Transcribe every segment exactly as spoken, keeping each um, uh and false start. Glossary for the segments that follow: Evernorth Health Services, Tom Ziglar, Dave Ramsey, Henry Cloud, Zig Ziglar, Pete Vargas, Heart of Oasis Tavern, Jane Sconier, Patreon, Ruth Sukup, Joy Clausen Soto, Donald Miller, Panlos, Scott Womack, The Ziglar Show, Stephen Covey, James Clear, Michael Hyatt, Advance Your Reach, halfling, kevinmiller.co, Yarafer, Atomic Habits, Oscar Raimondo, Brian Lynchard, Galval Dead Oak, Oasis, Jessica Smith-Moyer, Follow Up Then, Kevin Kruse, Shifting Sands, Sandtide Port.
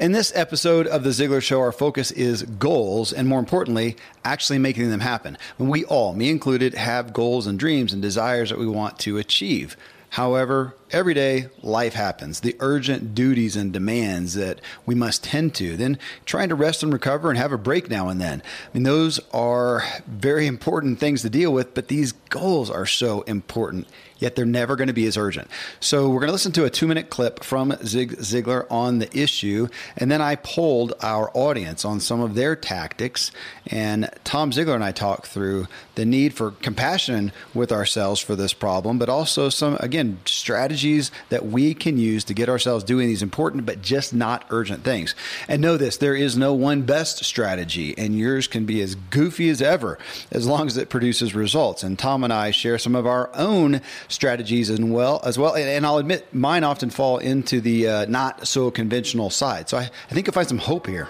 In this episode of The Ziglar Show, our focus is goals, and more importantly, actually making them happen. When we all, me included, have goals and dreams and desires that we want to achieve. However, every day life happens, the urgent duties and demands that we must tend to, then trying to rest and recover and have a break now and then. I mean, those are very important things to deal with, but these goals are so important, yet they're never going to be as urgent. So we're going to listen to a two-minute clip from Zig Ziglar on the issue, and then I polled our audience on some of their tactics, and Tom Ziglar and I talked through the need for compassion with ourselves for this problem, but also some, again, strategies that we can use to get ourselves doing these important but just not urgent things. And know this, there is no one best strategy, and yours can be as goofy as ever as long as it produces results. And Tom and I share some of our own strategies as well. As well. And, and I'll admit, mine often fall into the uh, not so conventional side. So I, I think you'll find some hope here.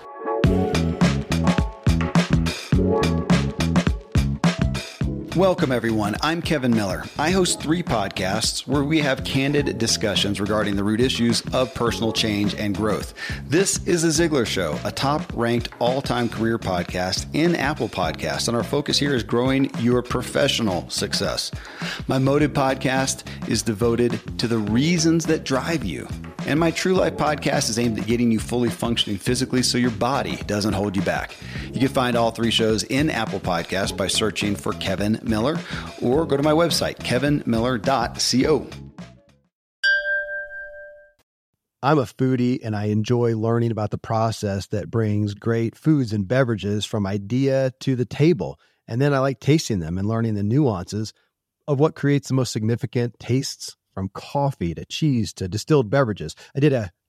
Welcome, everyone. I'm Kevin Miller. I host three podcasts where we have candid discussions regarding the root issues of personal change and growth. This is The Ziglar Show, a top-ranked all-time career podcast in Apple Podcasts, and our focus here is growing your professional success. My Motive podcast is devoted to the reasons that drive you. And my True Life podcast is aimed at getting you fully functioning physically so your body doesn't hold you back. You can find all three shows in Apple Podcasts by searching for Kevin Miller, or go to my website, kevin miller dot co. I'm a foodie, and I enjoy learning about the process that brings great foods and beverages from idea to the table. And then I like tasting them and learning the nuances of what creates the most significant tastes, from coffee to cheese to distilled beverages. I did a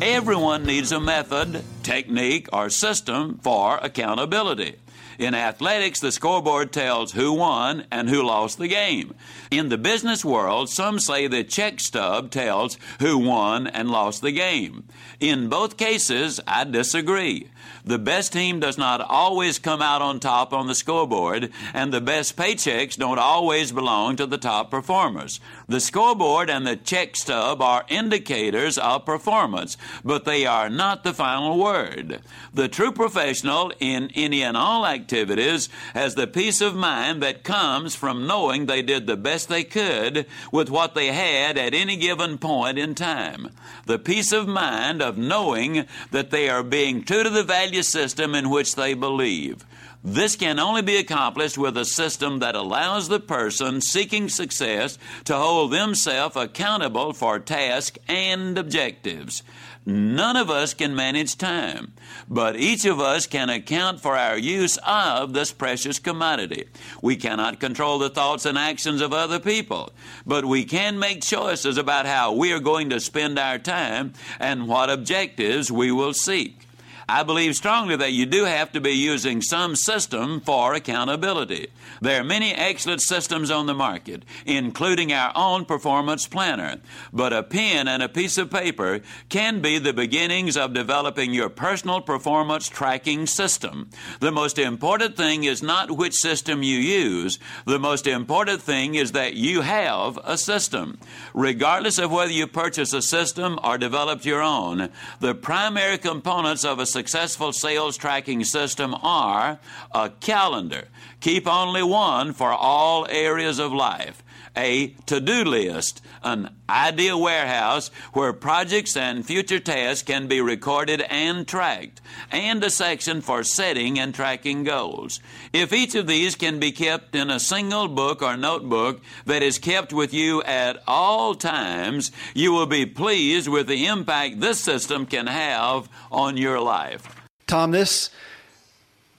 Everyone needs a method, technique, or system for accountability. In athletics, the scoreboard tells who won and who lost the game. In the business world, some say the check stub tells who won and lost the game. In both cases, I disagree. The best team does not always come out on top on the scoreboard, and the best paychecks don't always belong to the top performers. The scoreboard and the check stub are indicators of performance, but they are not the final word. The true professional in any and all activities activities has the peace of mind that comes from knowing they did the best they could with what they had at any given point in time. The peace of mind of knowing that they are being true to the value system in which they believe. This can only be accomplished with a system that allows the person seeking success to hold themselves accountable for tasks and objectives. None of us can manage time, but each of us can account for our use of this precious commodity. We cannot control the thoughts and actions of other people, but we can make choices about how we are going to spend our time and what objectives we will seek. I believe strongly that you do have to be using some system for accountability. There are many excellent systems on the market, including our own performance planner, but a pen and a piece of paper can be the beginnings of developing your personal performance tracking system. The most important thing is not which system you use. The most important thing is that you have a system. Regardless of whether you purchase a system or developed your own, the primary components of a successful sales tracking system are a calendar. Keep only one for all areas of life. A to-do list, an idea warehouse where projects and future tasks can be recorded and tracked, and a section for setting and tracking goals. If each of these can be kept in a single book or notebook that is kept with you at all times, you will be pleased with the impact this system can have on your life. Tom, this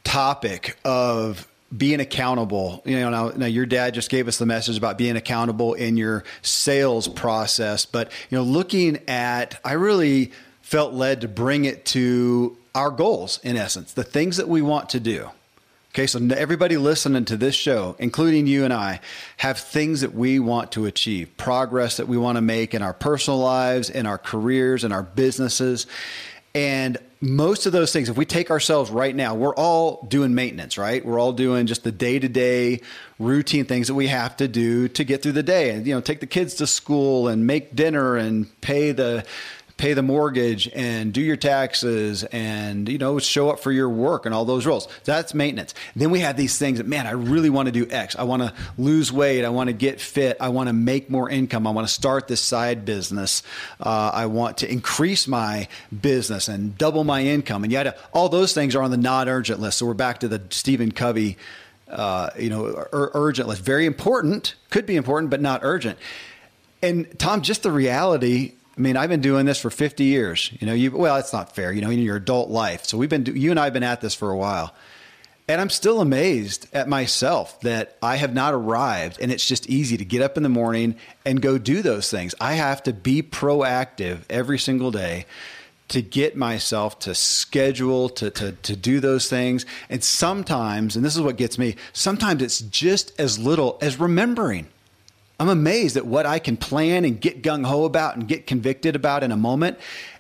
topic of being accountable, you know, now, now your dad just gave us the message about being accountable in your sales process, but, you know, looking at, I really felt led to bring it to our goals, in essence, the things that we want to do. Okay. So everybody listening to this show, including you and I, have things that we want to achieve, progress that we want to make in our personal lives, in our careers, in our businesses. And most of those things, if we take ourselves right now, we're all doing maintenance, right? We're all doing just the day-to-day routine things that we have to do to get through the day and, you know, take the kids to school and make dinner and pay the, pay the mortgage and do your taxes and, you know, show up for your work and all those roles. That's maintenance. Then we have these things that, man, I really want to do X. I want to lose weight. I want to get fit. I want to make more income. I want to start this side business. Uh, I want to increase my business and double my income. And yada. All those things are on the non-urgent list. So we're back to the Stephen Covey, uh, you know, ur- urgent list. Very important, could be important, but not urgent. And Tom, just the reality, I mean, I've been doing this for fifty years, you know, you, well, that's not fair, you know, in your adult life. So we've been, you and I have been at this for a while, and I'm still amazed at myself that I have not arrived, and it's just easy to get up in the morning and go do those things. I have to be proactive every single day to get myself to schedule, to, to, to do those things. And sometimes, and this is what gets me, sometimes it's just as little as remembering. I'm amazed at what I can plan and get gung-ho about and get convicted about in a moment.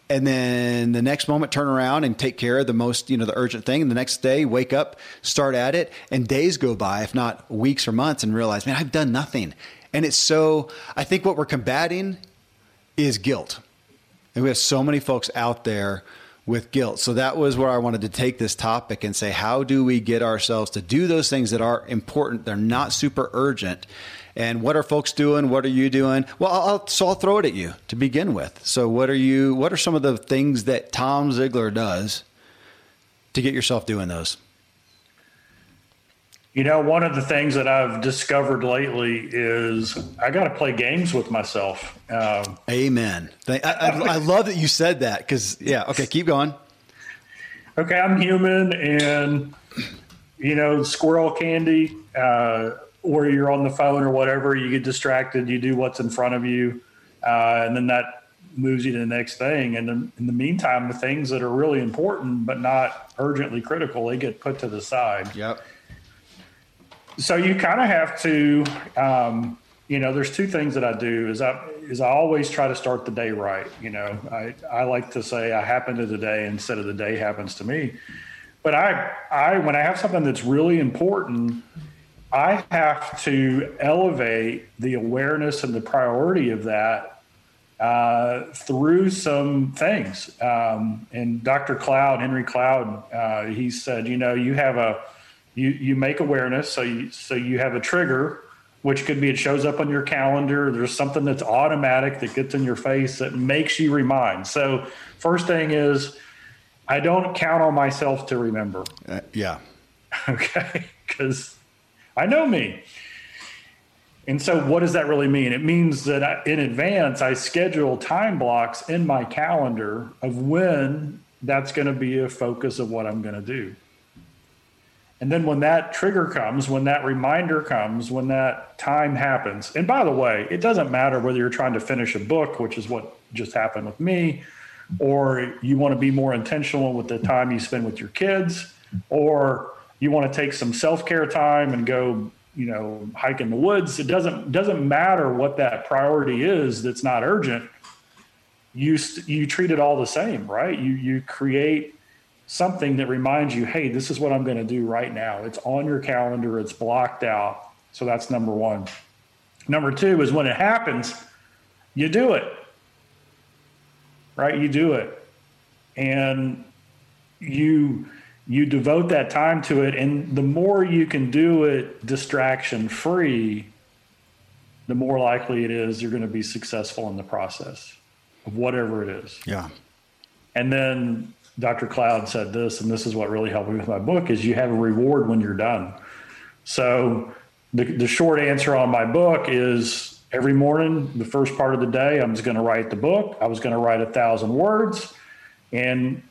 And then the next moment, turn around and take care of the most, you know, the urgent thing. And the next day, wake up, start at it. And days go by, if not weeks or months, and realize, man, I've done nothing. And it's so, I think what we're combating is guilt. And we have so many folks out there with guilt. So that was where I wanted to take this topic and say, how do we get ourselves to do those things that are important? They're not super urgent. And what are folks doing? What are you doing? Well, I'll, so I'll throw it at you to begin with. So what are you, what are some of the things that Tom Ziglar does to get yourself doing those? You know, one of the things that I've discovered lately is I got to play games with myself. Um, Amen. I, I, I love that you said that because, yeah. Okay. Keep going. Okay. I'm human, and, you know, squirrel candy, uh, or you're on the phone or whatever, you get distracted, you do what's in front of you. Uh, and then that moves you to the next thing. And in, in the meantime, the things that are really important, but not urgently critical, they get put to the side. Yep. So you kind of have to, um, you know, there's two things that I do is I, is I always try to start the day right. You know, I, I like to say I happen to the day instead of the day happens to me. But I, I, when I have something that's really important, I have to elevate the awareness and the priority of that uh, through some things. Um, and Doctor Cloud, Henry Cloud, uh, he said, you know, you have a, you you make awareness, so you, so you have a trigger, which could be it shows up on your calendar. There's something that's automatic that gets in your face that makes you remind. So first thing is, I don't count on myself to remember. Uh, yeah. Okay, because I know me. And so what does that really mean? It means that I, in advance, I schedule time blocks in my calendar of when that's going to be a focus of what I'm going to do. And then when that trigger comes, when that reminder comes, when that time happens, and by the way, it doesn't matter whether you're trying to finish a book, which is what just happened with me, or you want to be more intentional with the time you spend with your kids, or you want to take some self-care time and go, you know, hike in the woods. It doesn't doesn't matter what that priority is that's not urgent. You you treat it all the same, right? You you create something that reminds you, hey, this is what I'm going to do right now. It's on your calendar. It's blocked out. So that's number one. Number two is when it happens, you do it, right? You do it, and you you devote that time to it. And the more you can do it distraction free, the more likely it is you're going to be successful in the process of whatever it is. Yeah. And then Doctor Cloud said this, and this is what really helped me with my book, is you have a reward when you're done. So the, the short answer on my book is every morning, the first part of the day, I'm just going to write the book. I was going to write a thousand words. And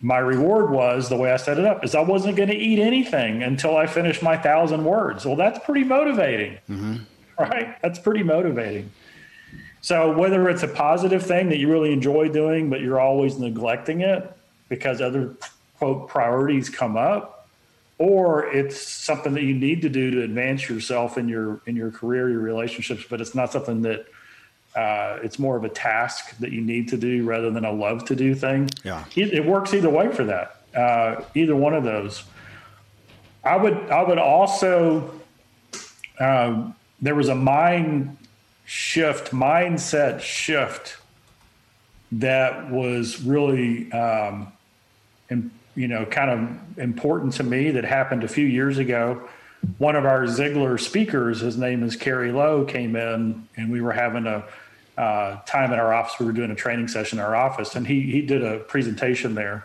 my reward was, the way I set it up, is I wasn't going to eat anything until I finished my thousand words. Well, that's pretty motivating, mm-hmm. right? That's pretty motivating. So whether it's a positive thing that you really enjoy doing, but you're always neglecting it because other, quote, priorities come up, or it's something that you need to do to advance yourself in your in your career, your relationships, but it's not something that uh, it's more of a task that you need to do rather than a love to do thing. Yeah, it, it works either way for that. Uh, either one of those. I would I would also um, there was a mind shift, mindset shift that was really, um, in, you know, kind of important to me that happened a few years ago. One of our Ziglar speakers, his name is Carrie Lowe, came in and we were having a uh, time in our office. We were doing a training session in our office, and he he did a presentation there,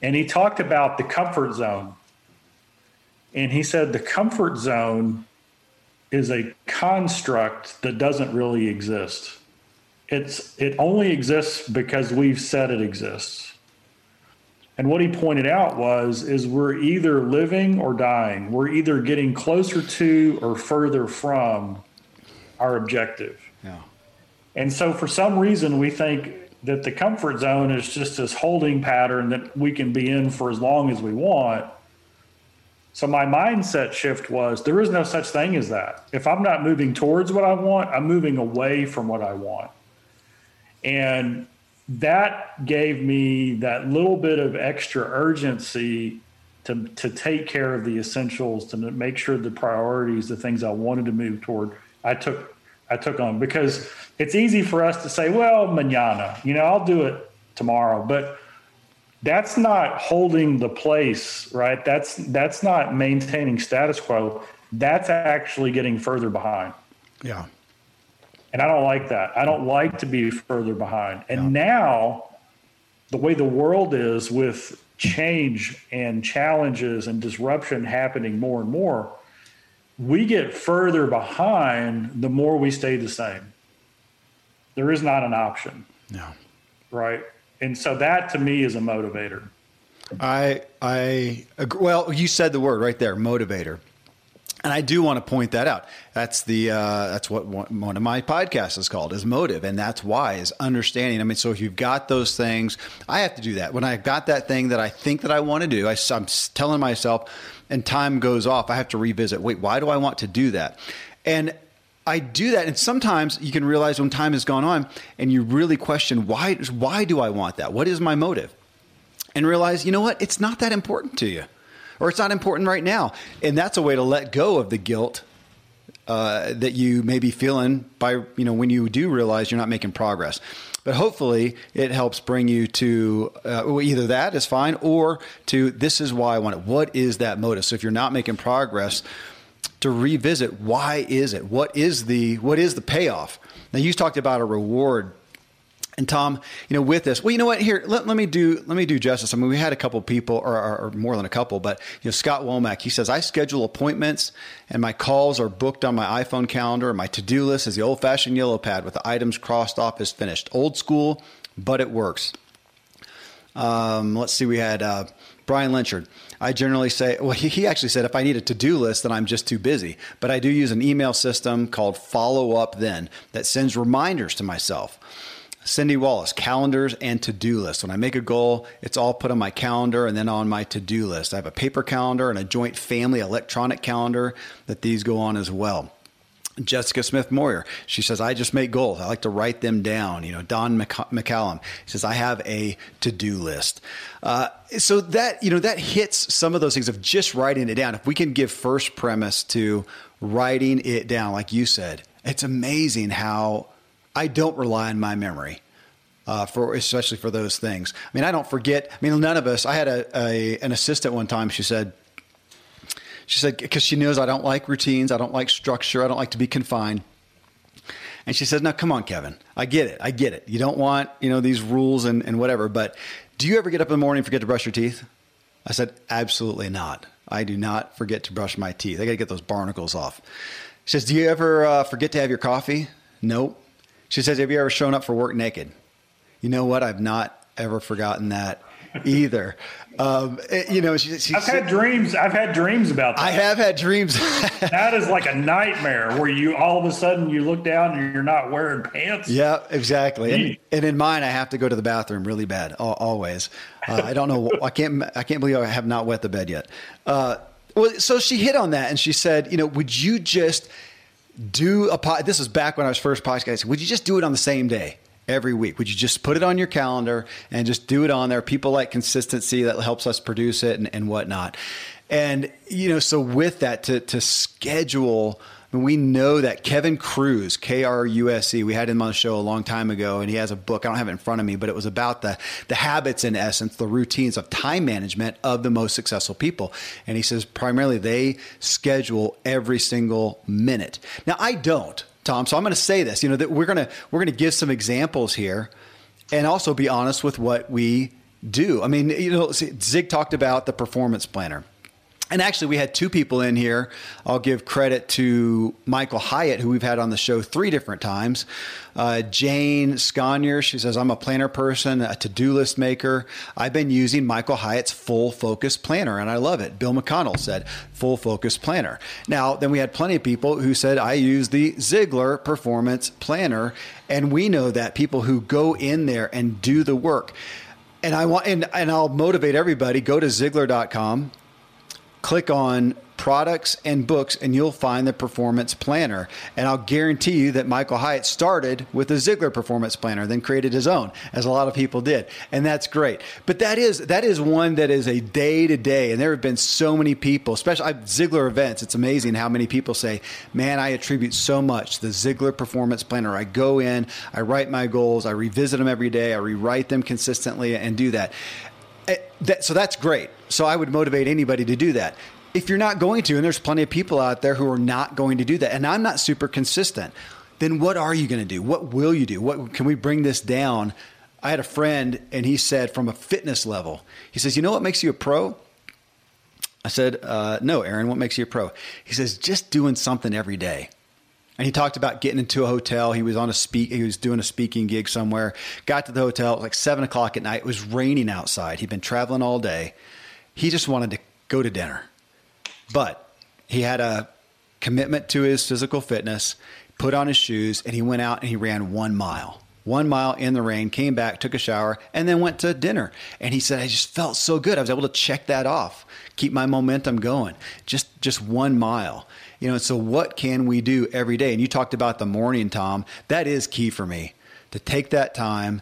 and he talked about the comfort zone. And he said the comfort zone is a construct that doesn't really exist. It's it only exists because we've said it exists. And what he pointed out was, is we're either living or dying. We're either getting closer to or further from our objective. Yeah. And so for some reason, we think that the comfort zone is just this holding pattern that we can be in for as long as we want. So my mindset shift was, there is no such thing as that. If I'm not moving towards what I want, I'm moving away from what I want. And that gave me that little bit of extra urgency to, to take care of the essentials, to make sure the priorities, the things I wanted to move toward, I took, I took on. Because it's easy for us to say, well, mañana, you know, I'll do it tomorrow. But that's not holding the place, right? That's that's not maintaining status quo. That's actually getting further behind. Yeah. And I don't like that. I don't like to be further behind. And yeah. Now, the way the world is with change and challenges and disruption happening more and more, we get further behind the more we stay the same. There is not an option. Yeah. Right? And so that to me is a motivator. I, I, well, you said the word right there, motivator. And I do want to point that out. That's the, uh, that's what one of my podcasts is called, is Motive. And that's why, is understanding. I mean, so if you've got those things, I have to do that. When I've got that thing that I think that I want to do, I, I'm telling myself, and time goes off, I have to revisit, wait, why do I want to do that? And I do that. And sometimes you can realize when time has gone on and you really question, why, why do I want that? What is my motive? And realize, you know what? It's not that important to you, or it's not important right now. And that's a way to let go of the guilt uh, that you may be feeling by, you know, when you do realize you're not making progress. But hopefully it helps bring you to uh, either that is fine, or to, this is why I want it. What is that motive? So if you're not making progress, to revisit, why is it? What is the what is the payoff? Now, you talked about a reward, and Tom, you know, with this, well, you know what? Here, let, let me do let me do justice. I mean, we had a couple people, or, or, or more than a couple, but you know, Scott Womack, he says, I schedule appointments, and my calls are booked on my iPhone calendar. My to-do list is the old-fashioned yellow pad with the items crossed off as finished. Old school, but it works. Um, let's see, we had uh, Brian Lynchard. I generally say, well, he, he actually said, if I need a to-do list, then I'm just too busy. But I do use an email system called Follow Up Then that sends reminders to myself. Cindy Wallace, calendars and to-do lists. When I make a goal, it's all put on my calendar and then on my to-do list. I have a paper calendar and a joint family electronic calendar that these go on as well. Jessica Smith-Moyer, she says, I just make goals. I like to write them down. You know, Don McCallum, he says, I have a to-do list. Uh, so that, you know, that hits some of those things of just writing it down. If we can give first premise to writing it down, like you said, it's amazing how I don't rely on my memory, uh, for especially for those things. I mean, I don't forget. I mean, none of us. I had a, a an assistant one time. She said, she said, because she knows I don't like routines, I don't like structure, I don't like to be confined. And she says, "Now, come on, Kevin. I get it. I get it. You don't want, you know, these rules and and whatever. But do you ever get up in the morning and forget to brush your teeth?" I said, "Absolutely not. I do not forget to brush my teeth. I got to get those barnacles off." She says, "Do you ever uh, forget to have your coffee?" Nope. She says, have you ever shown up for work naked? You know what? I've not ever forgotten that either. Um, it, you know, she, she, I've she, had dreams. I've had dreams about that. I have had dreams. That is like a nightmare where you all of a sudden you look down and you're not wearing pants. Yeah, exactly. And, and in mine, I have to go to the bathroom really bad, always. Uh, I don't know. I can't. I can't believe I have not wet the bed yet. Uh, well, so she hit on that and she said, you know, would you just do a pod? This is back when I was first podcasting. Would you just do it on the same day every week? Would you just put it on your calendar and just do it on there? People like consistency. That helps us produce it and, and whatnot. And, you know, so with that to, to schedule, we know that Kevin Kruse, K R U S E, we had him on the show a long time ago, and he has a book. I don't have it in front of me, but it was about the, the habits, in essence, the routines of time management of the most successful people. And he says primarily they schedule every single minute. Now, I don't, Tom, so I'm going to say this, you know, that we're going to we're going to give some examples here and also be honest with what we do. I mean, you know, Zig talked about the performance planner. And actually, we had two people in here. I'll give credit to Michael Hyatt, who we've had on the show three different times. Uh, Jane Sconier, she says, I'm a planner person, a to-do list maker. I've been using Michael Hyatt's full focus planner, and I love it. Bill McConnell said, full focus planner. Now, then we had plenty of people who said, I use the Ziglar performance planner. And we know that people who go in there and do the work. And, I want, and, and I'll motivate everybody, go to Ziglar dot com. Click on products and books, and you'll find the performance planner. And I'll guarantee you that Michael Hyatt started with the Ziglar performance planner, then created his own, as a lot of people did. And that's great. But that is that is one that is a day to day. And there have been so many people, especially at Ziglar events. It's amazing how many people say, man, I attribute so much to the Ziglar performance planner. I go in, I write my goals, I revisit them every day, I rewrite them consistently and do that. So that's great. So I would motivate anybody to do that. If you're not going to, and there's plenty of people out there who are not going to do that, and I'm not super consistent, then what are you going to do? What will you do? What can we bring this down? I had a friend and he said from a fitness level, he says, you know what makes you a pro? I said, uh, no, Aaron, what makes you a pro? He says, just doing something every day. And he talked about getting into a hotel. He was on a speak. He was doing a speaking gig somewhere. Got to the hotel. It was like seven o'clock at night. It was raining outside. He'd been traveling all day. He just wanted to go to dinner, but he had a commitment to his physical fitness. Put on his shoes and he went out and he ran one mile. One mile in the rain. Came back, took a shower, and then went to dinner. And he said, "I just felt so good. I was able to check that off. Keep my momentum going. Just just one mile." You know, so what can we do every day? And you talked about the morning, Tom. That is key for me, to take that time,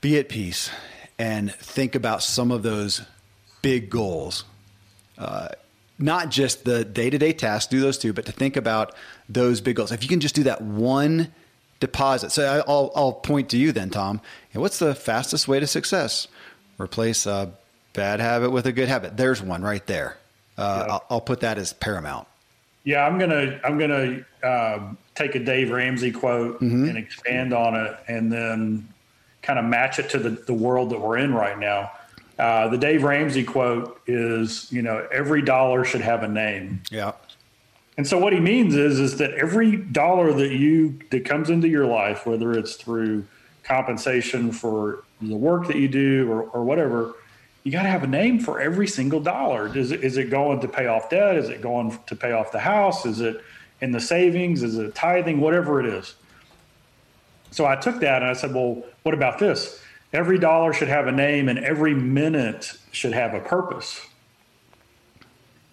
be at peace, and think about some of those big goals. Uh, not just the day-to-day tasks, do those too, but to think about those big goals. If you can just do that one deposit. So I, I'll, I'll point to you then, Tom. And what's the fastest way to success? Replace a bad habit with a good habit. There's one right there. Uh, yeah. I'll, I'll put that as paramount. Yeah, I'm gonna I'm gonna uh, take a Dave Ramsey quote mm-hmm. and expand on it, and then kind of match it to the, the world that we're in right now. Uh, the Dave Ramsey quote is, you know, every dollar should have a name. Yeah. And so what he means is is that every dollar that you that comes into your life, whether it's through compensation for the work that you do or, or whatever. You got to have a name for every single dollar. Is it, is it going to pay off debt? Is it going to pay off the house? Is it in the savings? Is it tithing? Whatever it is. So I took that and I said, well, what about this? Every dollar should have a name and every minute should have a purpose.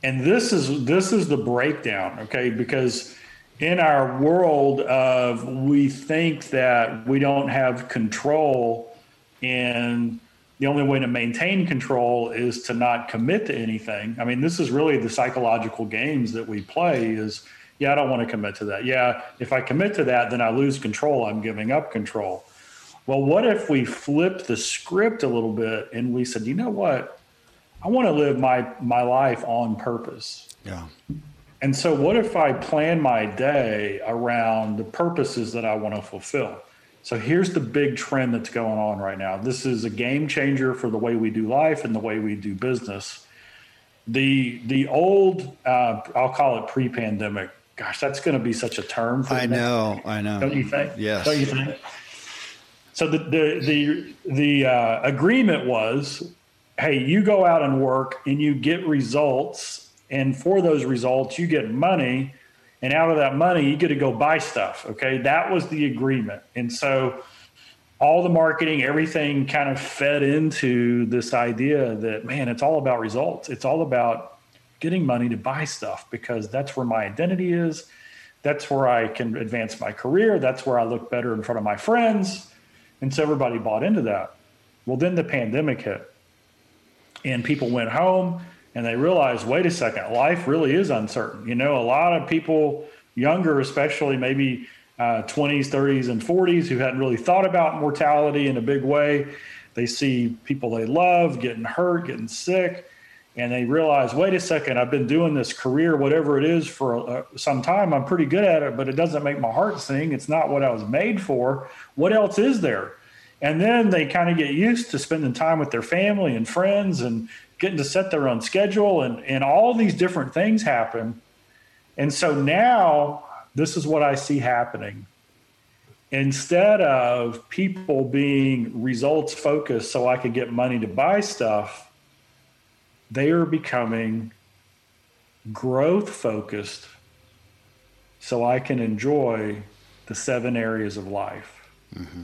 And this is this is the breakdown, okay? Because in our world of we think that we don't have control, and the only way to maintain control is to not commit to anything. I mean, this is really the psychological games that we play is, yeah, I don't want to commit to that. Yeah, if I commit to that, then I lose control. I'm giving up control. Well, what if we flipped the script a little bit and we said, you know what? I want to live my, my life on purpose. Yeah. And so what if I plan my day around the purposes that I want to fulfill? So here's the big trend that's going on right now. This is a game changer for the way we do life and the way we do business. The the old, uh, I'll call it pre-pandemic. Gosh, that's going to be such a term. For I know, I know. Don't you think? Yes. Don't you think? So the the the, the uh, agreement was, hey, you go out and work and you get results, and for those results you get money, and out of that money you get to go buy stuff. Okay, that was the agreement, and so all the marketing, everything kind of fed into this idea that, man, it's all about results. It's all about getting money to buy stuff because that's where my identity is. That's where I can advance my career. That's where I look better in front of my friends. And so everybody bought into that. Well, then the pandemic hit and people went home and they realized, wait a second, life really is uncertain. You know, a lot of people younger, especially maybe uh, twenties, thirties, and forties who hadn't really thought about mortality in a big way. They see people they love getting hurt, getting sick, and they realize, wait a second, I've been doing this career, whatever it is, for uh, some time. I'm pretty good at it, but it doesn't make my heart sing. It's not what I was made for. What else is there? And then they kind of get used to spending time with their family and friends and getting to set their own schedule, and, and all these different things happen. And so now this is what I see happening. Instead of people being results focused so I could get money to buy stuff, they are becoming growth focused so I can enjoy the seven areas of life. Mm-hmm.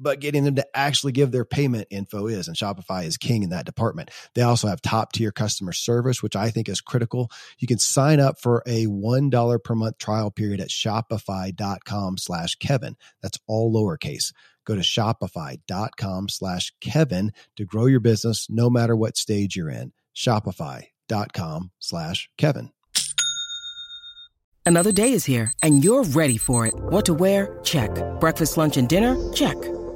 but getting them to actually give their payment info is, and Shopify is king in that department. They also have top tier customer service, which I think is critical. You can sign up for a one dollar per month trial period at shopify.com slash Kevin. That's all lowercase. Go to shopify.com slash Kevin to grow your business no matter what stage you're in. Shopify.com slash Kevin. Another day is here, and you're ready for it. What to wear? Check. Breakfast, lunch, and dinner? Check.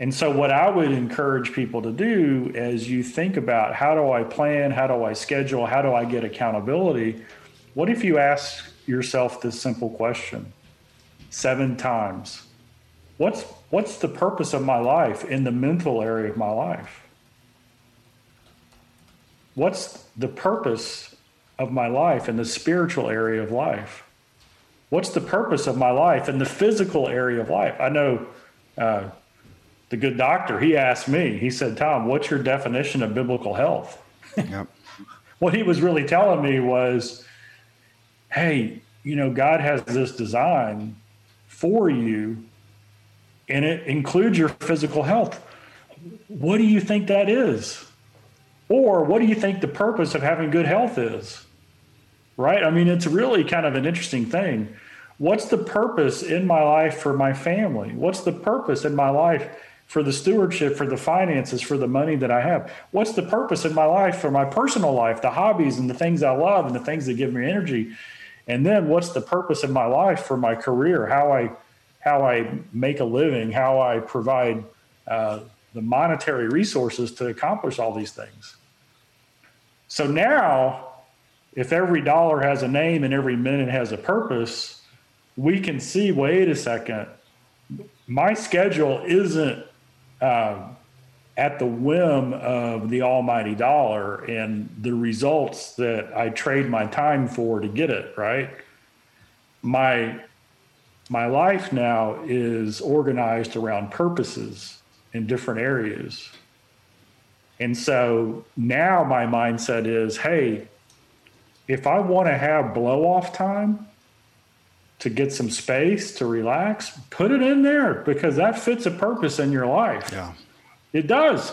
And so what I would encourage people to do as you think about how do I plan, how do I schedule, how do I get accountability, what if you ask yourself this simple question seven times? What's what's the purpose of my life in the mental area of my life? What's the purpose of my life in the spiritual area of life? What's the purpose of my life in the physical area of life? I know... Uh, The good doctor, he asked me, he said, Tom, what's your definition of biblical health? Yep. What he was really telling me was, hey, you know, God has this design for you and it includes your physical health. What do you think that is? Or what do you think the purpose of having good health is? Right? I mean, it's really kind of an interesting thing. What's the purpose in my life for my family? What's the purpose in my life for the stewardship, for the finances, for the money that I have? What's the purpose in my life for my personal life, the hobbies and the things I love and the things that give me energy? And then what's the purpose in my life for my career, how I how I make a living, how I provide uh, the monetary resources to accomplish all these things? So now, if every dollar has a name and every minute has a purpose, we can see, wait a second, my schedule isn't uh, at the whim of the almighty dollar and the results that I trade my time for to get it, right? My, my life now is organized around purposes in different areas. And so now my mindset is, hey, if I want to have blow off time, to get some space, to relax, put it in there because that fits a purpose in your life. Yeah, it does.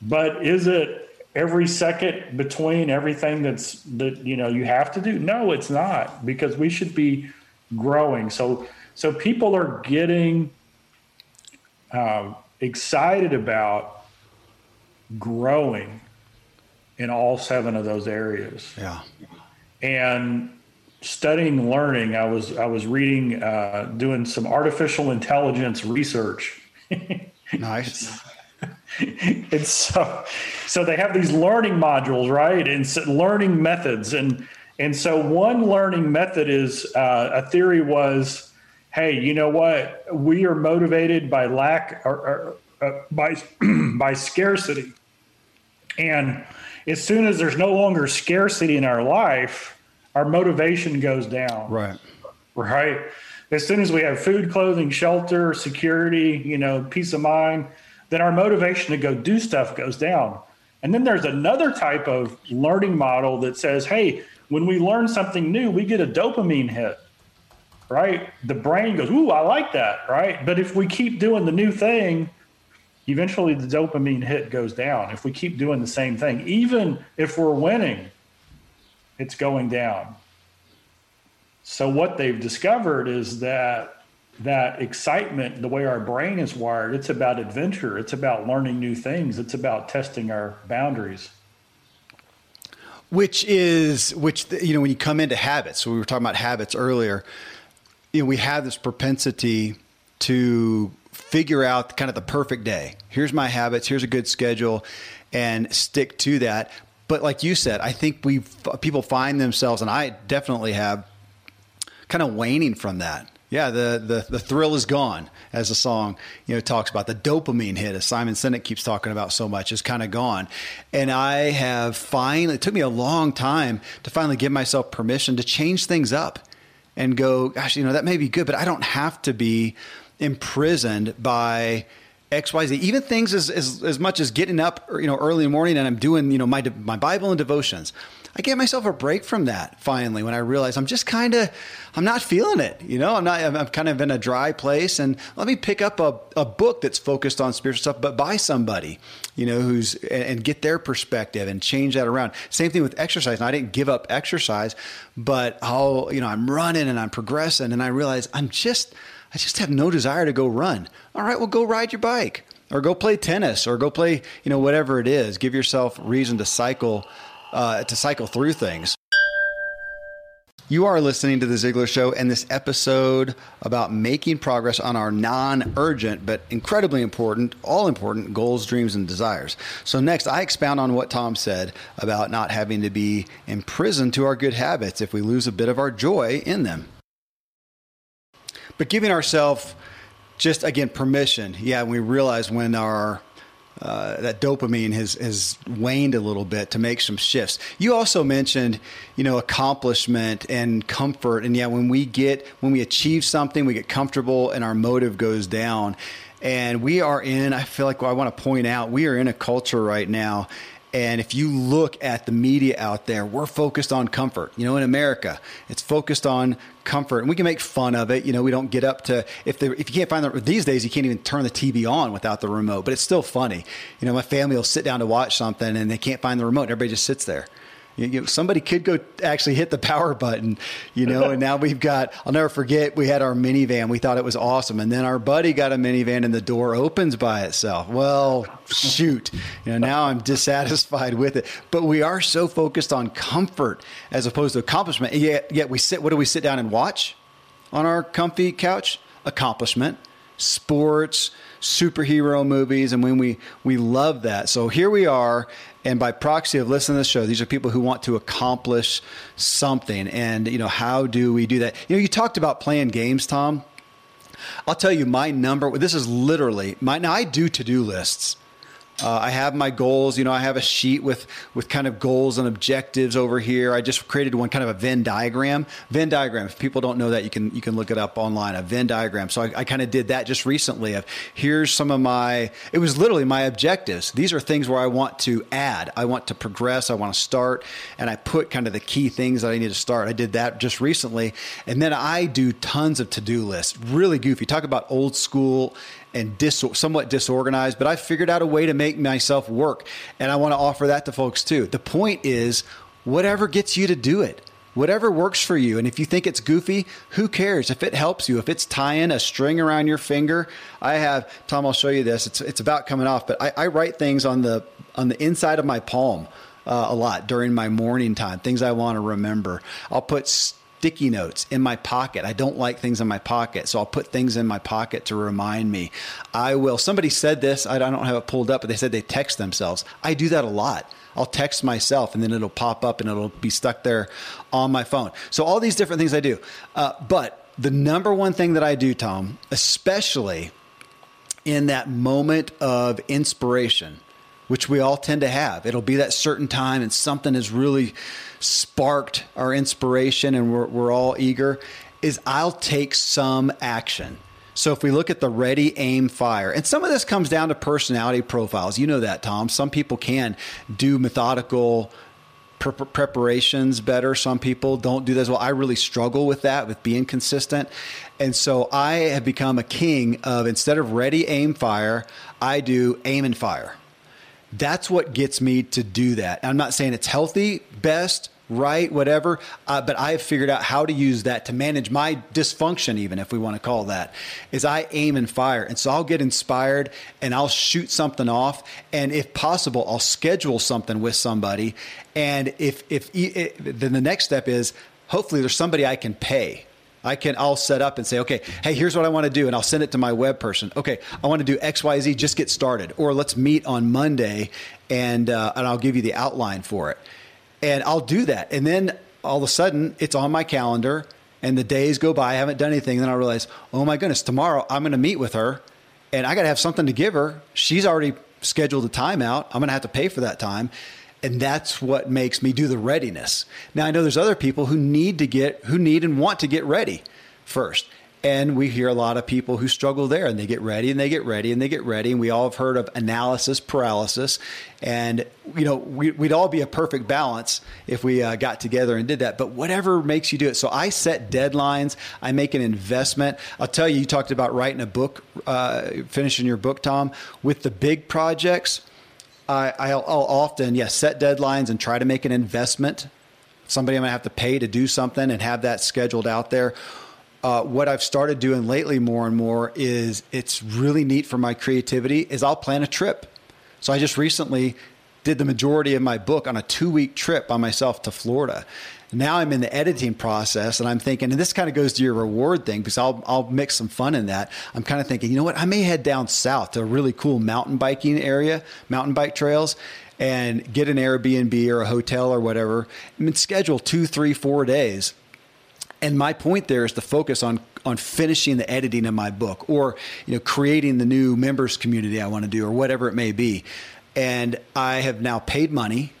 But is it every second between everything that's that, you know, you have to do? No, it's not, because we should be growing. So, so people are getting uh, excited about growing in all seven of those areas. Yeah. And studying learning, I was I was reading, uh, doing some artificial intelligence research. Nice. And so, so they have these learning modules, right? And so learning methods, and and so one learning method is uh, a theory was, hey, you know what? We are motivated by lack or, or uh, by by scarcity, and as soon as there's no longer scarcity in our life, our motivation goes down. Right. Right. As soon as we have food, clothing, shelter, security, you know, peace of mind, then our motivation to go do stuff goes down. And then there's another type of learning model that says, hey, when we learn something new, we get a dopamine hit. Right. The brain goes, ooh, I like that. Right. But if we keep doing the new thing, eventually the dopamine hit goes down. If we keep doing the same thing, even if we're winning, it's going down. So what they've discovered is that that excitement, the way our brain is wired, it's about adventure. It's about learning new things. It's about testing our boundaries. Which is, which, you know, when you come into habits, so we were talking about habits earlier, you know, we have this propensity to figure out kind of the perfect day. Here's my habits. Here's a good schedule and stick to that. But like you said, I think we people find themselves, and I definitely have, kind of waning from that. Yeah, the the the thrill is gone, as the song, you know, talks about. The dopamine hit, as Simon Sinek keeps talking about so much, is kind of gone. And I have finally, it took me a long time to finally give myself permission to change things up and go, gosh, you know, that may be good, but I don't have to be imprisoned by X, Y, Z, even things as, as, as much as getting up, you know, early in the morning and I'm doing, you know, my, my Bible and devotions. I gave myself a break from that finally when I realized I'm just kind of, I'm not feeling it. You know, I'm not, I'm kind of in a dry place, and let me pick up a, a book that's focused on spiritual stuff, but by somebody, you know, who's, and, and get their perspective and change that around. Same thing with exercise. Now, I didn't give up exercise, but I'll, you know, I'm running and I'm progressing, and I realize I'm just, I just have no desire to go run. All right, well, go ride your bike. Or go play tennis, or go play, you know, whatever it is. Give yourself reason to cycle, uh, to cycle through things. You are listening to The Ziglar Show, and this episode about making progress on our non-urgent, but incredibly important, all important goals, dreams, and desires. So next, I expound on what Tom said about not having to be imprisoned to our good habits if we lose a bit of our joy in them. But giving ourselves just again, permission. Yeah, we realize when our uh, that dopamine has has waned a little bit to make some shifts. You also mentioned, you know, accomplishment and comfort. And yeah, when we get when we achieve something, we get comfortable, and our motive goes down. And we are in. I feel like well, I want to point out we are in a culture right now. And if you look at the media out there, we're focused on comfort. You know, in America, it's focused on comfort, and we can make fun of it. You know, we don't get up to, if the, if you can't find the, these days, you can't even turn the T V on without the remote, but it's still funny. You know, my family will sit down to watch something and they can't find the remote. And everybody just sits there. You know, somebody could go actually hit the power button, you know, and now we've got, I'll never forget, we had our minivan. We thought it was awesome. And then our buddy got a minivan and the door opens by itself. Well, shoot, you know, now I'm dissatisfied with it. But we are so focused on comfort as opposed to accomplishment. Yet, yet we sit, what do we sit down and watch on our comfy couch? Accomplishment, sports, superhero movies. And when we, we love that. So here we are. And by proxy of listening to this show, these are people who want to accomplish something. And, you know, how do we do that? You know, you talked about playing games, Tom. I'll tell you my number. This is literally my, now I do to-do lists. Uh, I have my goals. You know, I have a sheet with, with kind of goals and objectives over here. I just created one kind of a Venn diagram. Venn diagram. If people don't know that, you can you can look it up online. A Venn diagram. So I, I kind of did that just recently. Of here's some of my. It was literally my objectives. These are things where I want to add. I want to progress. I want to start. And I put kind of the key things that I need to start. I did that just recently. And then I do tons of to-do lists. Really goofy. Talk about old school. And dis- somewhat disorganized, but I figured out a way to make myself work. And I want to offer that to folks too. The point is, whatever gets you to do it, whatever works for you. And if you think it's goofy, who cares? If it helps you, if it's tying a string around your finger, I have, Tom, I'll show you this. It's it's about coming off, but I, I write things on the on the inside of my palm uh, a lot during my morning time, things I want to remember. I'll put st- sticky notes in my pocket. I don't like things in my pocket. So I'll put things in my pocket to remind me. I will. Somebody said this, I don't have it pulled up, but they said they text themselves. I do that a lot. I'll text myself and then it'll pop up and it'll be stuck there on my phone. So all these different things I do. Uh, but the number one thing that I do, Tom, especially in that moment of inspiration, which we all tend to have. It'll be that certain time and something has really sparked our inspiration and we're, we're all eager, is I'll take some action. So if we look at the ready, aim, fire, and some of this comes down to personality profiles. You know that, Tom. Some people can do methodical pre- preparations better. Some people don't do that as well. I really struggle with that, with being consistent. And so I have become a king of, instead of ready, aim, fire, I do aim and fire. That's what gets me to do that. I'm not saying it's healthy, best, right, whatever, uh, but I've figured out how to use that to manage my dysfunction, even if we want to call that, is I aim and fire. And so I'll get inspired and I'll shoot something off. And if possible, I'll schedule something with somebody. And if, if, if then the next step is hopefully there's somebody I can pay. I can, I'll set up and say, okay, hey, here's what I want to do. And I'll send it to my web person. Okay. I want to do X, Y, Z, just get started. Or let's meet on Monday and, uh, and I'll give you the outline for it. And I'll do that. And then all of a sudden it's on my calendar and the days go by. I haven't done anything. Then I realize, oh my goodness, tomorrow I'm going to meet with her and I got to have something to give her. She's already scheduled a time out. I'm going to have to pay for that time. And that's what makes me do the readiness. Now, I know there's other people who need to get, who need and want to get ready first. And we hear a lot of people who struggle there, and they get ready and they get ready and they get ready. And we all have heard of analysis paralysis. And, you know, we, we'd all be a perfect balance if we uh, got together and did that. But whatever makes you do it. So I set deadlines. I make an investment. I'll tell you, you talked about writing a book, uh, finishing your book, Tom, with the big projects. I, I'll, I'll often, yes, yeah, set deadlines and try to make an investment. Somebody I'm going to have to pay to do something and have that scheduled out there. Uh, what I've started doing lately more and more is it's really neat for my creativity is I'll plan a trip. So I just recently did the majority of my book on a two week trip by myself to Florida. Now I'm in the editing process and I'm thinking, and this kind of goes to your reward thing because I'll, I'll mix some fun in that. I'm kind of thinking, you know what? I may head down south to a really cool mountain biking area, mountain bike trails, and get an Airbnb or a hotel or whatever and schedule two, three, four days. And my point there is to focus on on finishing the editing of my book, or you know, creating the new members community I want to do, or whatever it may be. And I have now paid money.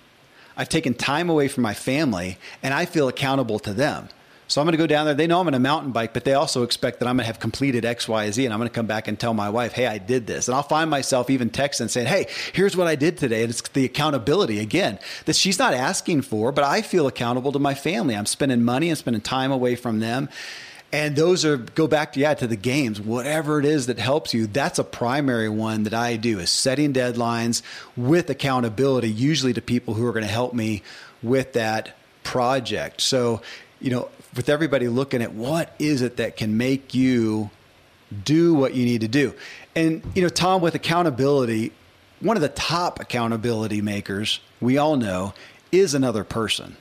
I've taken time away from my family, and I feel accountable to them. So I'm going to go down there. They know I'm going to mountain bike, but they also expect that I'm going to have completed X, Y, Z, and I'm going to come back and tell my wife, "Hey, I did this." And I'll find myself even texting saying, "Hey, here's what I did today." And it's the accountability again that she's not asking for, but I feel accountable to my family. I'm spending money and spending time away from them. And those are go back to yeah to the games, whatever it is that helps you. That's a primary one that I do, is setting deadlines with accountability, usually to people who are going to help me with that project. So, you know, with everybody looking at what is it that can make you do what you need to do. And, you know, Tom, with accountability, one of the top accountability makers we all know is another person.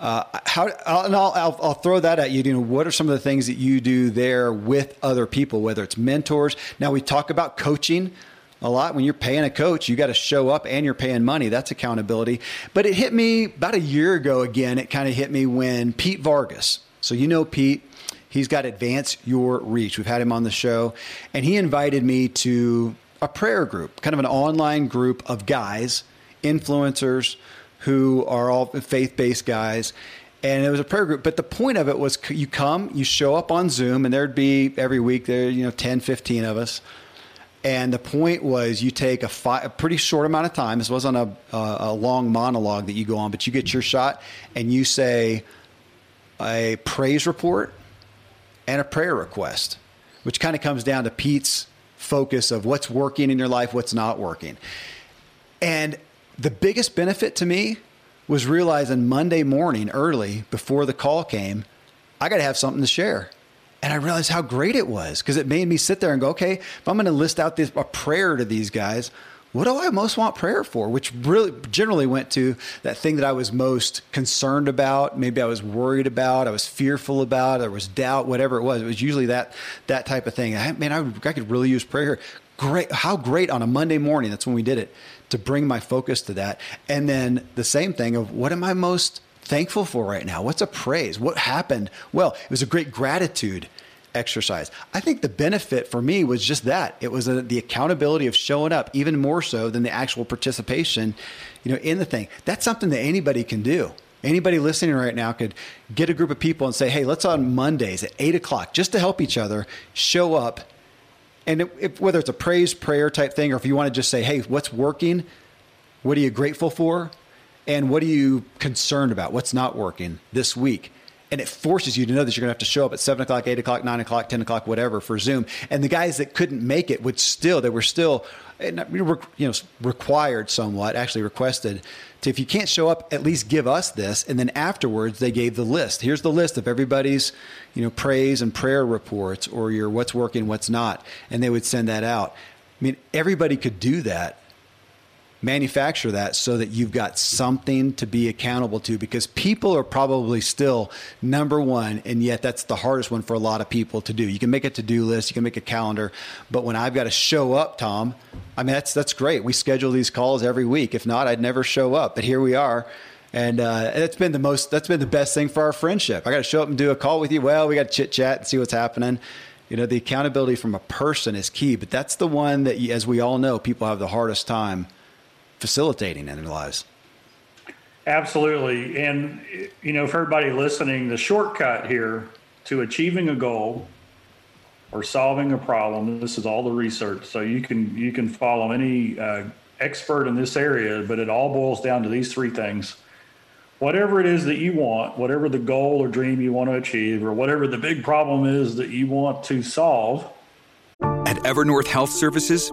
Uh, how, I'll, and I'll, I'll, I'll throw that at you. You know, what are some of the things that you do there with other people, whether it's mentors? Now we talk about coaching a lot. When you're paying a coach, you got to show up and you're paying money. That's accountability. But it hit me about a year ago. Again, it kind of hit me when Pete Vargas. So, you know, Pete, he's got Advance Your Reach. We've had him on the show, and he invited me to a prayer group, kind of an online group of guys, influencers who are all faith-based guys. And it was a prayer group, but the point of it was you come, you show up on Zoom, and there'd be every week there, you know, ten, fifteen of us. And the point was you take a, fi- a pretty short amount of time. This wasn't a, a, a long monologue that you go on, but you get your shot and you say a praise report and a prayer request, which kind of comes down to Pete's focus of what's working in your life, what's not working. And the biggest benefit to me was realizing Monday morning early before the call came, I got to have something to share. And I realized how great it was, because it made me sit there and go, okay, if I'm going to list out this, a prayer to these guys, what do I most want prayer for? Which really generally went to that thing that I was most concerned about. Maybe I was worried about, I was fearful about, there was doubt, whatever it was. It was usually that that type of thing. I, man, I, I could really use prayer. Great. How great on a Monday morning. That's when we did it, to bring my focus to that. And then the same thing of what am I most thankful for right now? What's a praise? What happened? Well, it was a great gratitude exercise. I think the benefit for me was just that. It was a, the accountability of showing up, even more so than the actual participation, you know, in the thing. That's something that anybody can do. Anybody listening right now could get a group of people and say, hey, let's on Mondays at eight o'clock, just to help each other, show up. And it, it, whether it's a praise prayer type thing, or if you want to just say, hey, what's working? What are you grateful for? And what are you concerned about? What's not working this week? And it forces you to know that you're going to have to show up at seven o'clock, eight o'clock, nine o'clock, ten o'clock, whatever, for Zoom. And the guys that couldn't make it would still, they were still, you know, required somewhat, actually requested to, if you can't show up, at least give us this. And then afterwards they gave the list. Here's the list of everybody's, you know, praise and prayer reports, or your what's working, what's not. And they would send that out. I mean, everybody could do that. Manufacture that so that you've got something to be accountable to, because people are probably still number one. And yet that's the hardest one for a lot of people to do. You can make a to-do list, you can make a calendar, but when I've got to show up, Tom, I mean, that's, that's great. We schedule these calls every week. If not, I'd never show up, but here we are. And, uh, that's been the most, that's been the best thing for our friendship. I got to show up and do a call with you. Well, we got to chit chat and see what's happening. You know, the accountability from a person is key, but that's the one that, as we all know, people have the hardest time facilitating in their lives. Absolutely. And, you know, for everybody listening, the shortcut here to achieving a goal or solving a problem. This is all the research. So you can you can follow any uh, expert in this area, but it all boils down to these three things. Whatever it is that you want, whatever the goal or dream you want to achieve, or whatever the big problem is that you want to solve. At Evernorth Health Services,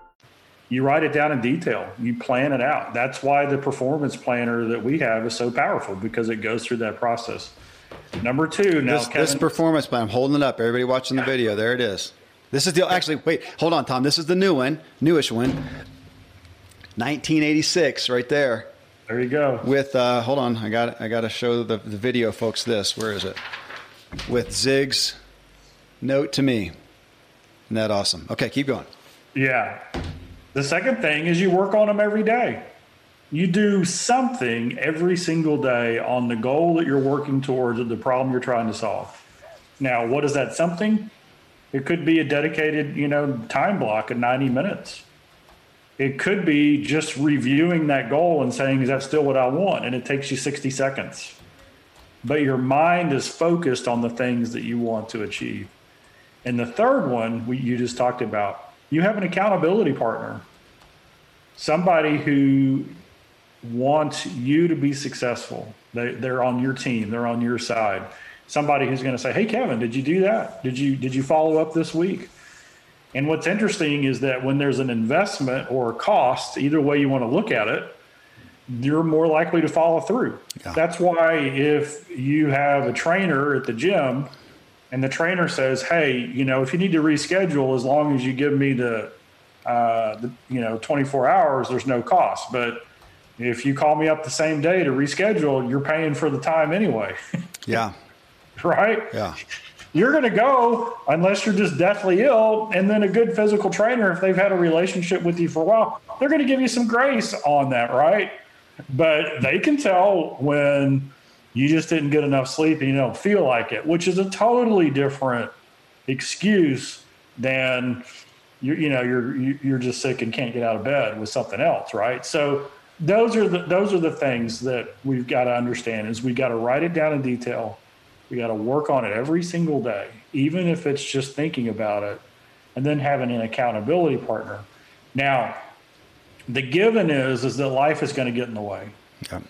You write it down in detail. You plan it out. That's why the performance planner that we have is so powerful, because it goes through that process. Number two. Now, this, Kevin, this performance plan, I'm holding it up. Everybody watching the video. There it is. This is the, actually, wait, hold on, Tom. This is the new one, newish one. nineteen eighty-six, right there. There you go. With, uh, hold on. I got I got to show the, the video folks this. Where is it? With Zig's note to me. Isn't that awesome? Okay, keep going. Yeah. The second thing is you work on them every day. You do something every single day on the goal that you're working towards or the problem you're trying to solve. Now, what is that something? It could be a dedicated, you know, time block of ninety minutes. It could be just reviewing that goal and saying, is that still what I want? And it takes you sixty seconds. But your mind is focused on the things that you want to achieve. And the third one we, you just talked about, you have an accountability partner, somebody who wants you to be successful. They, they're on your team. They're on your side. Somebody who's going to say, hey, Kevin, did you do that? Did you did you follow up this week? And what's interesting is that when there's an investment or a cost, either way you want to look at it, you're more likely to follow through. Yeah. That's why if you have a trainer at the gym and the trainer says, hey, you know, if you need to reschedule, as long as you give me the, uh, the, you know, twenty-four hours, there's no cost. But if you call me up the same day to reschedule, you're paying for the time anyway. Yeah. Right? Yeah. You're going to go unless you're just deathly ill. And then a good physical trainer, if they've had a relationship with you for a while, they're going to give you some grace on that. Right. But they can tell when you just didn't get enough sleep and you don't feel like it, which is a totally different excuse than, you, you know, you're you're just sick and can't get out of bed with something else, right? So those are the, those are the things that we've got to understand is we got to write it down in detail. We got to work on it every single day, even if it's just thinking about it, and then having an accountability partner. Now, the given is, is that life is going to get in the way. Okay.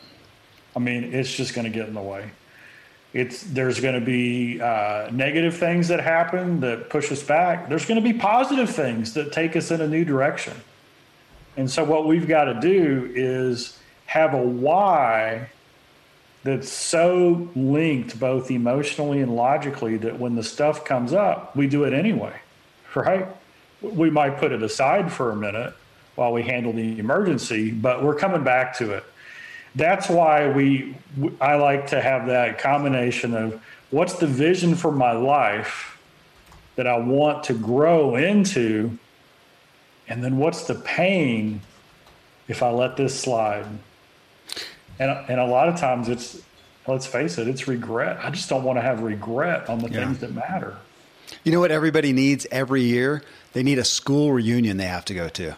I mean, it's just going to get in the way. It's there's going to be uh, negative things that happen that push us back. There's going to be positive things that take us in a new direction. And so what we've got to do is have a why that's so linked both emotionally and logically that when the stuff comes up, we do it anyway, right? We might put it aside for a minute while we handle the emergency, but we're coming back to it. That's why we, I like to have that combination of what's the vision for my life that I want to grow into, and then what's the pain if I let this slide? And, and a lot of times it's, let's face it, it's regret. I just don't want to have regret on the yeah. things that matter. You know what everybody needs every year? They need a school reunion they have to go to.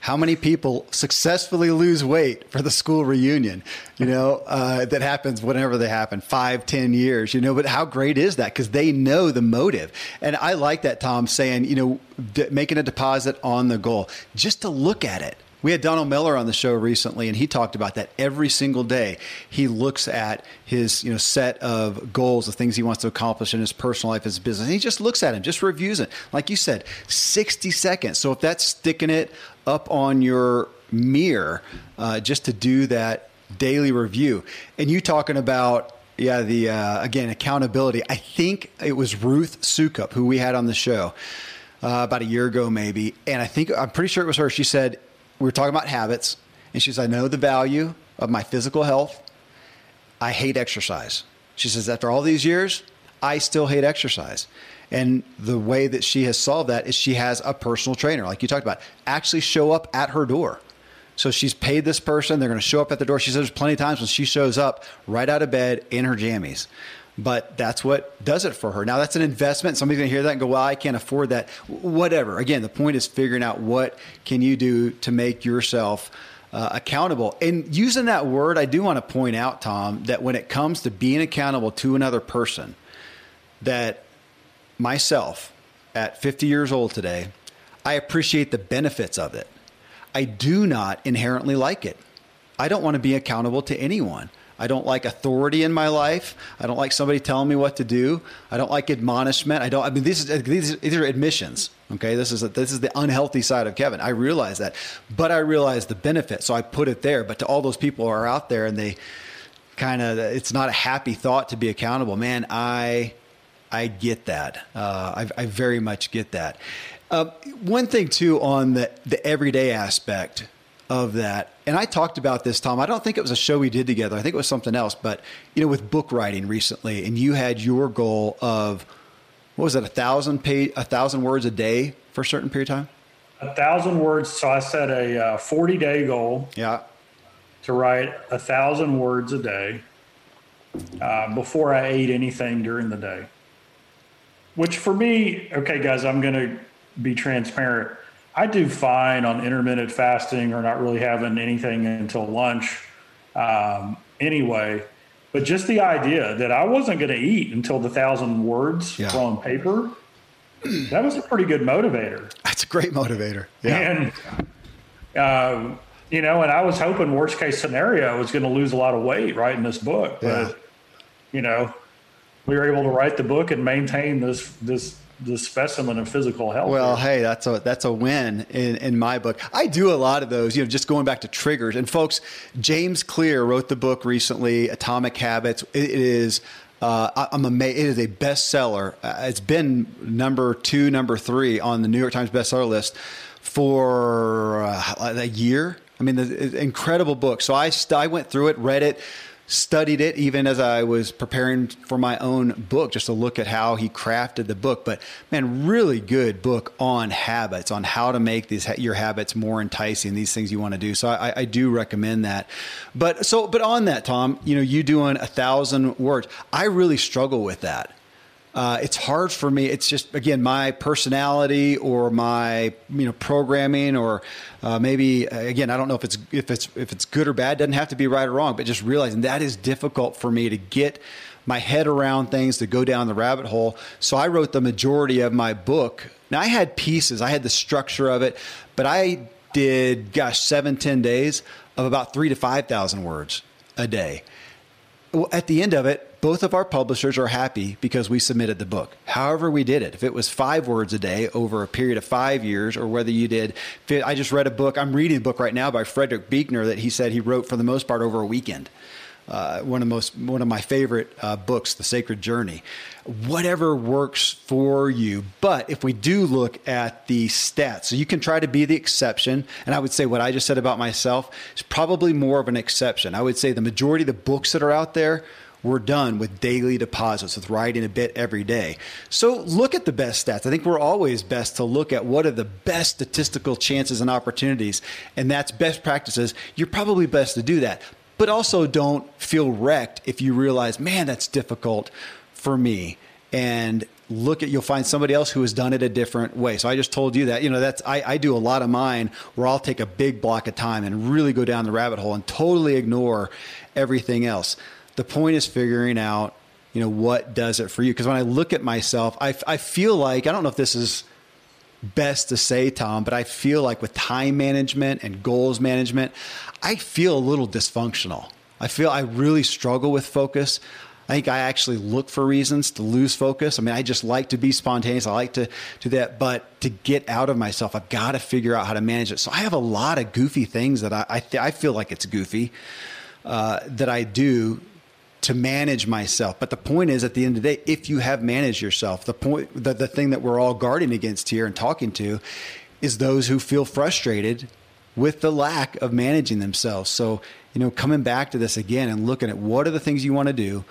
How many people successfully lose weight for the school reunion, you know, uh, that happens whenever they happen, five, ten years, you know, but how great is that? Because they know the motive. And I like that, Tom, saying, you know, d- making a deposit on the goal, just to look at it. We had Donald Miller on the show recently, and he talked about that every single day. He looks at his, you know, set of goals, the things he wants to accomplish in his personal life, his business. And he just looks at them, just reviews it. Like you said, sixty seconds. So if that's sticking it up on your mirror, uh, just to do that daily review. And you talking about, yeah, the, uh, again, accountability. I think it was Ruth Sukup, who we had on the show uh, about a year ago, maybe. And I think, I'm pretty sure it was her. She said, we were talking about habits, and she says, I know the value of my physical health. I hate exercise. She says, after all these years, I still hate exercise. And the way that she has solved that is she has a personal trainer, like you talked about, actually show up at her door. So she's paid this person. They're going to show up at the door. She says there's plenty of times when she shows up right out of bed in her jammies. But that's what does it for her. Now, that's an investment. Somebody's going to hear that and go, well, I can't afford that. Whatever. Again, the point is figuring out what can you do to make yourself uh, accountable. And using that word, I do want to point out, Tom, that when it comes to being accountable to another person, that myself at fifty years old today, I appreciate the benefits of it. I do not inherently like it. I don't want to be accountable to anyone. I don't like authority in my life. I don't like somebody telling me what to do. I don't like admonishment. I don't. I mean, these these these are admissions. Okay, this is a, this is the unhealthy side of Kevin. I realize that, but I realize the benefit, so I put it there. But to all those people who are out there and they kind of, it's not a happy thought to be accountable. Man, I I get that. Uh, I, I very much get that. Uh, one thing too on the the everyday aspect of that. And I talked about this, Tom. I don't think it was a show we did together. I think it was something else. But, you know, with book writing recently, and you had your goal of, what was it, a thousand page, a thousand words a day for a certain period of time? A thousand words. So I set a forty-day uh, goal. Yeah. To write a thousand words a day uh, before I ate anything during the day. Which for me, okay, guys, I'm going to be transparent. I do fine on intermittent fasting or not really having anything until lunch um, anyway. But just the idea that I wasn't going to eat until the thousand words yeah. were on paper, that was a pretty good motivator. That's a great motivator. Yeah. And, uh, you know, and I was hoping worst case scenario I was going to lose a lot of weight writing this book. But, yeah. you know, we were able to write the book and maintain this this. the specimen of physical health. Well, hey, that's a, that's a win in, in my book. I do a lot of those, you know, just going back to triggers. And folks, James Clear wrote the book recently, Atomic Habits. It is, uh, I'm amazed. It is a bestseller. Uh, it's been number two, number three on the New York Times bestseller list for uh, a year. I mean, the incredible book. So I, st- I went through it, read it, studied it even as I was preparing for my own book, just to look at how he crafted the book. But man, really good book on habits, on how to make these your habits more enticing, these things you want to do. So I, I do recommend that. But so, but on that, Tom, you know, you doing a thousand words, I really struggle with that. Uh, it's hard for me. It's just, again, my personality or my, you know, programming, or uh, maybe again, I don't know if it's, if it's, if it's good or bad, doesn't have to be right or wrong, but just realizing that is difficult for me to get my head around things, to go down the rabbit hole. So I wrote the majority of my book. Now I had pieces, I had the structure of it, but I did, gosh, seven, ten days of about three to five thousand words a day. At the end of it, both of our publishers are happy because we submitted the book. However we did it, if it was five words a day over a period of five years, or whether you did, I just read a book. I'm reading a book right now by Frederick Buechner that he said he wrote for the most part over a weekend. Uh, one of most, one of my favorite uh, books, The Sacred Journey. Whatever works for you. But if we do look at the stats, so you can try to be the exception. And I would say what I just said about myself is probably more of an exception. I would say the majority of the books that are out there, we're done with daily deposits, with writing a bit every day. So look at the best stats. I think we're always best to look at what are the best statistical chances and opportunities, and that's best practices. You're probably best to do that, but also don't feel wrecked if you realize, man, that's difficult for me. And look at, you'll find somebody else who has done it a different way. So I just told you that, you know, that's, I, I do a lot of mine where I'll take a big block of time and really go down the rabbit hole and totally ignore everything else. The point is figuring out, you know, what does it for you? Because when I look at myself, I, I feel like, I don't know if this is best to say, Tom, but I feel like with time management and goals management, I feel a little dysfunctional. I feel I really struggle with focus. I think I actually look for reasons to lose focus. I mean, I just like to be spontaneous. I like to do that. But to get out of myself, I've got to figure out how to manage it. So I have a lot of goofy things that I I, th- I feel like it's goofy uh, that I do to manage myself. But the point is, at the end of the day, if you have managed yourself, the point, the, the thing that we're all guarding against here and talking to is those who feel frustrated with the lack of managing themselves. So, you know, coming back to this again and looking at what are the things you want to do,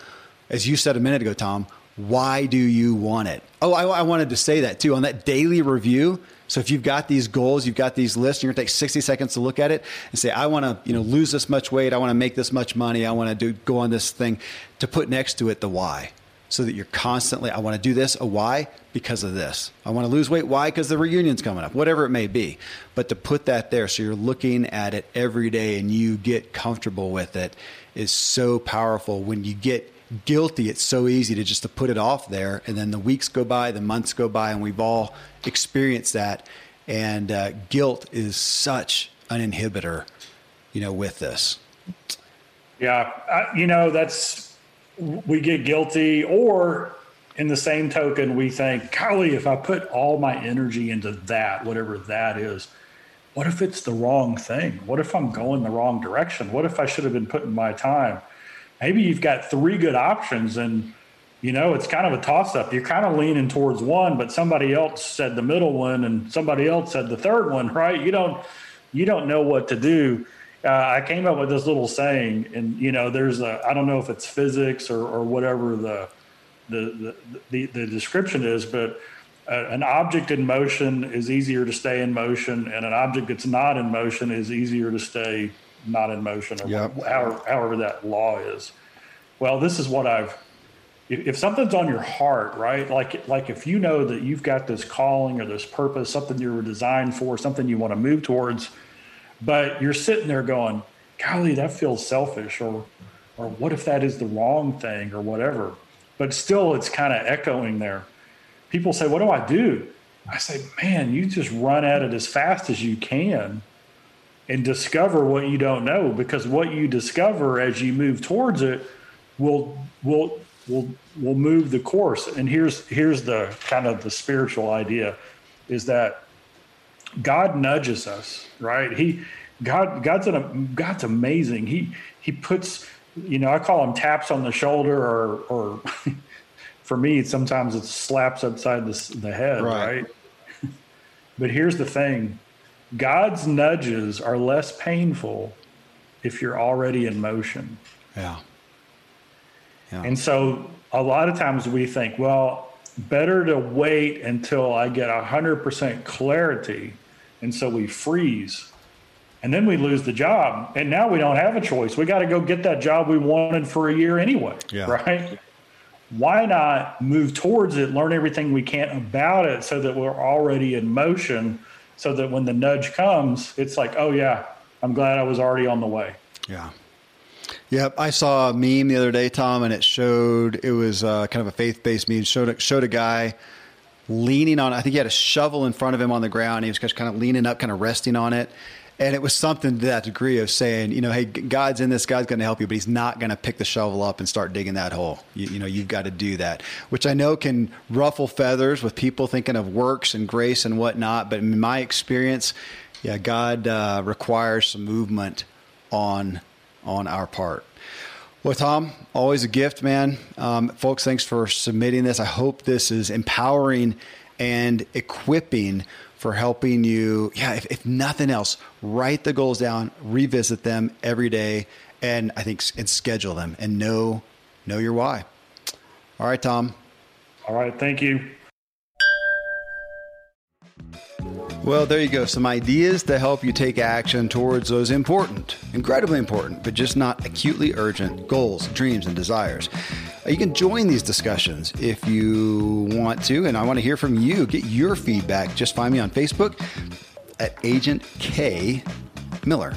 as you said a minute ago, Tom, Why do you want it? Oh, I, I wanted to say that too on that daily review. So if you've got these goals, you've got these lists, you're gonna take sixty seconds to look at it and say, I want to, you know, lose this much weight. I want to make this much money. I want to do, go on this thing, to put next to it the why, so that you're constantly, I want to do this. A why? Because of this. I want to lose weight. Why? Because the reunion's coming up, whatever it may be. But to put that there, so you're looking at it every day and you get comfortable with it, is so powerful. When you get guilty, it's so easy to just to put it off there, and then the weeks go by, the months go by, and we've all experienced that. And uh, guilt is such an inhibitor, you know, with this. Yeah, I, you know, that's, we get guilty, or in the same token, we think, golly, if I put all my energy into that, whatever that is, what if it's the wrong thing? What if I'm going the wrong direction? What if I should have been putting my time? Maybe you've got three good options and, you know, it's kind of a toss-up. You're kind of leaning towards one, but somebody else said the middle one and somebody else said the third one, right? You don't, you don't know what to do. Uh, I came up with this little saying, and, you know, there's a, I don't know if it's physics or, or whatever the, the, the, the, the description is, but a, an object in motion is easier to stay in motion, and an object that's not in motion is easier to stay not in motion, or yep. however, however that law is. Well, this is what I've, if, if something's on your heart, right? Like, like if you know that you've got this calling or this purpose, something you were designed for, something you want to move towards, but you're sitting there going, golly, that feels selfish, or, or what if that is the wrong thing, or whatever, but still it's kind of echoing there. People say, what do I do? I say, man, you just run at it as fast as you can and discover what you don't know, because what you discover as you move towards it will will will will move the course. And here's here's the kind of the spiritual idea, is that God nudges us, right? He God God's an God's amazing. He he puts, you know, I call them taps on the shoulder, or or for me sometimes it's slaps upside the the head, right? right? But here's the thing. God's nudges are less painful if you're already in motion. Yeah. yeah. And so a lot of times we think, well, better to wait until I get one hundred percent clarity. And so we freeze, and then we lose the job. And now we don't have a choice. We got to go get that job we wanted for a year anyway, yeah. right? Why not move towards it, learn everything we can about it, so that we're already in motion, so that when the nudge comes, it's like, oh yeah, I'm glad I was already on the way. Yeah. Yep. I saw a meme the other day, Tom, and it showed, it was uh, kind of a faith-based meme. It showed, it showed a guy leaning on, I think he had a shovel in front of him on the ground. He was just kind of leaning up, kind of resting on it. And it was something to that degree of saying, you know, hey, God's in this, God's going to help you, but he's not going to pick the shovel up and start digging that hole. You, you know, you've got to do that, which I know can ruffle feathers with people thinking of works and grace and whatnot. But in my experience, yeah, God uh, requires some movement on, on our part. Well, Tom, always a gift, man. Um, folks, thanks for submitting this. I hope this is empowering and equipping for helping you. Yeah. If, if nothing else, write the goals down, revisit them every day, and I think and schedule them, and know, know your why. All right, Tom. All right. Thank you. Well, there you go. Some ideas to help you take action towards those important, incredibly important, but just not acutely urgent goals, dreams, and desires. You can join these discussions if you want to, and I want to hear from you. Get your feedback. Just find me on Facebook at Agent K Miller.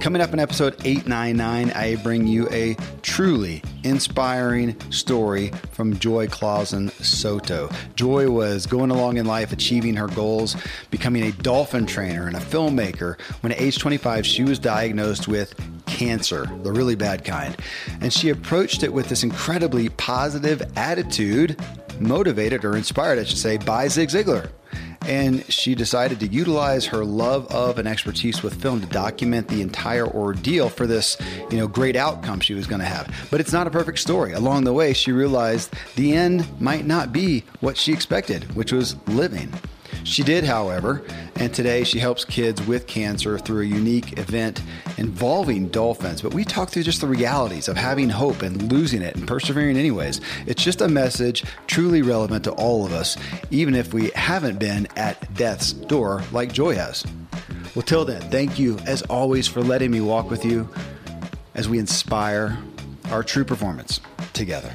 Coming up in episode eight ninety-nine, I bring you a truly inspiring story from Joy Clausen Soto. Joy was going along in life, achieving her goals, becoming a dolphin trainer and a filmmaker, when at age twenty-five, she was diagnosed with cancer, the really bad kind. And she approached it with this incredibly positive attitude, motivated or inspired, I should say, by Zig Ziglar. And she decided to utilize her love of and expertise with film to document the entire ordeal for this, you know, great outcome she was going to have. But it's not a perfect story. Along the way, she realized the end might not be what she expected, which was living. She did, however, and today she helps kids with cancer through a unique event involving dolphins. But we talk through just the realities of having hope and losing it and persevering anyways. It's just a message truly relevant to all of us, even if we haven't been at death's door like Joy has. Well, till then, thank you as always for letting me walk with you as we inspire our true performance together.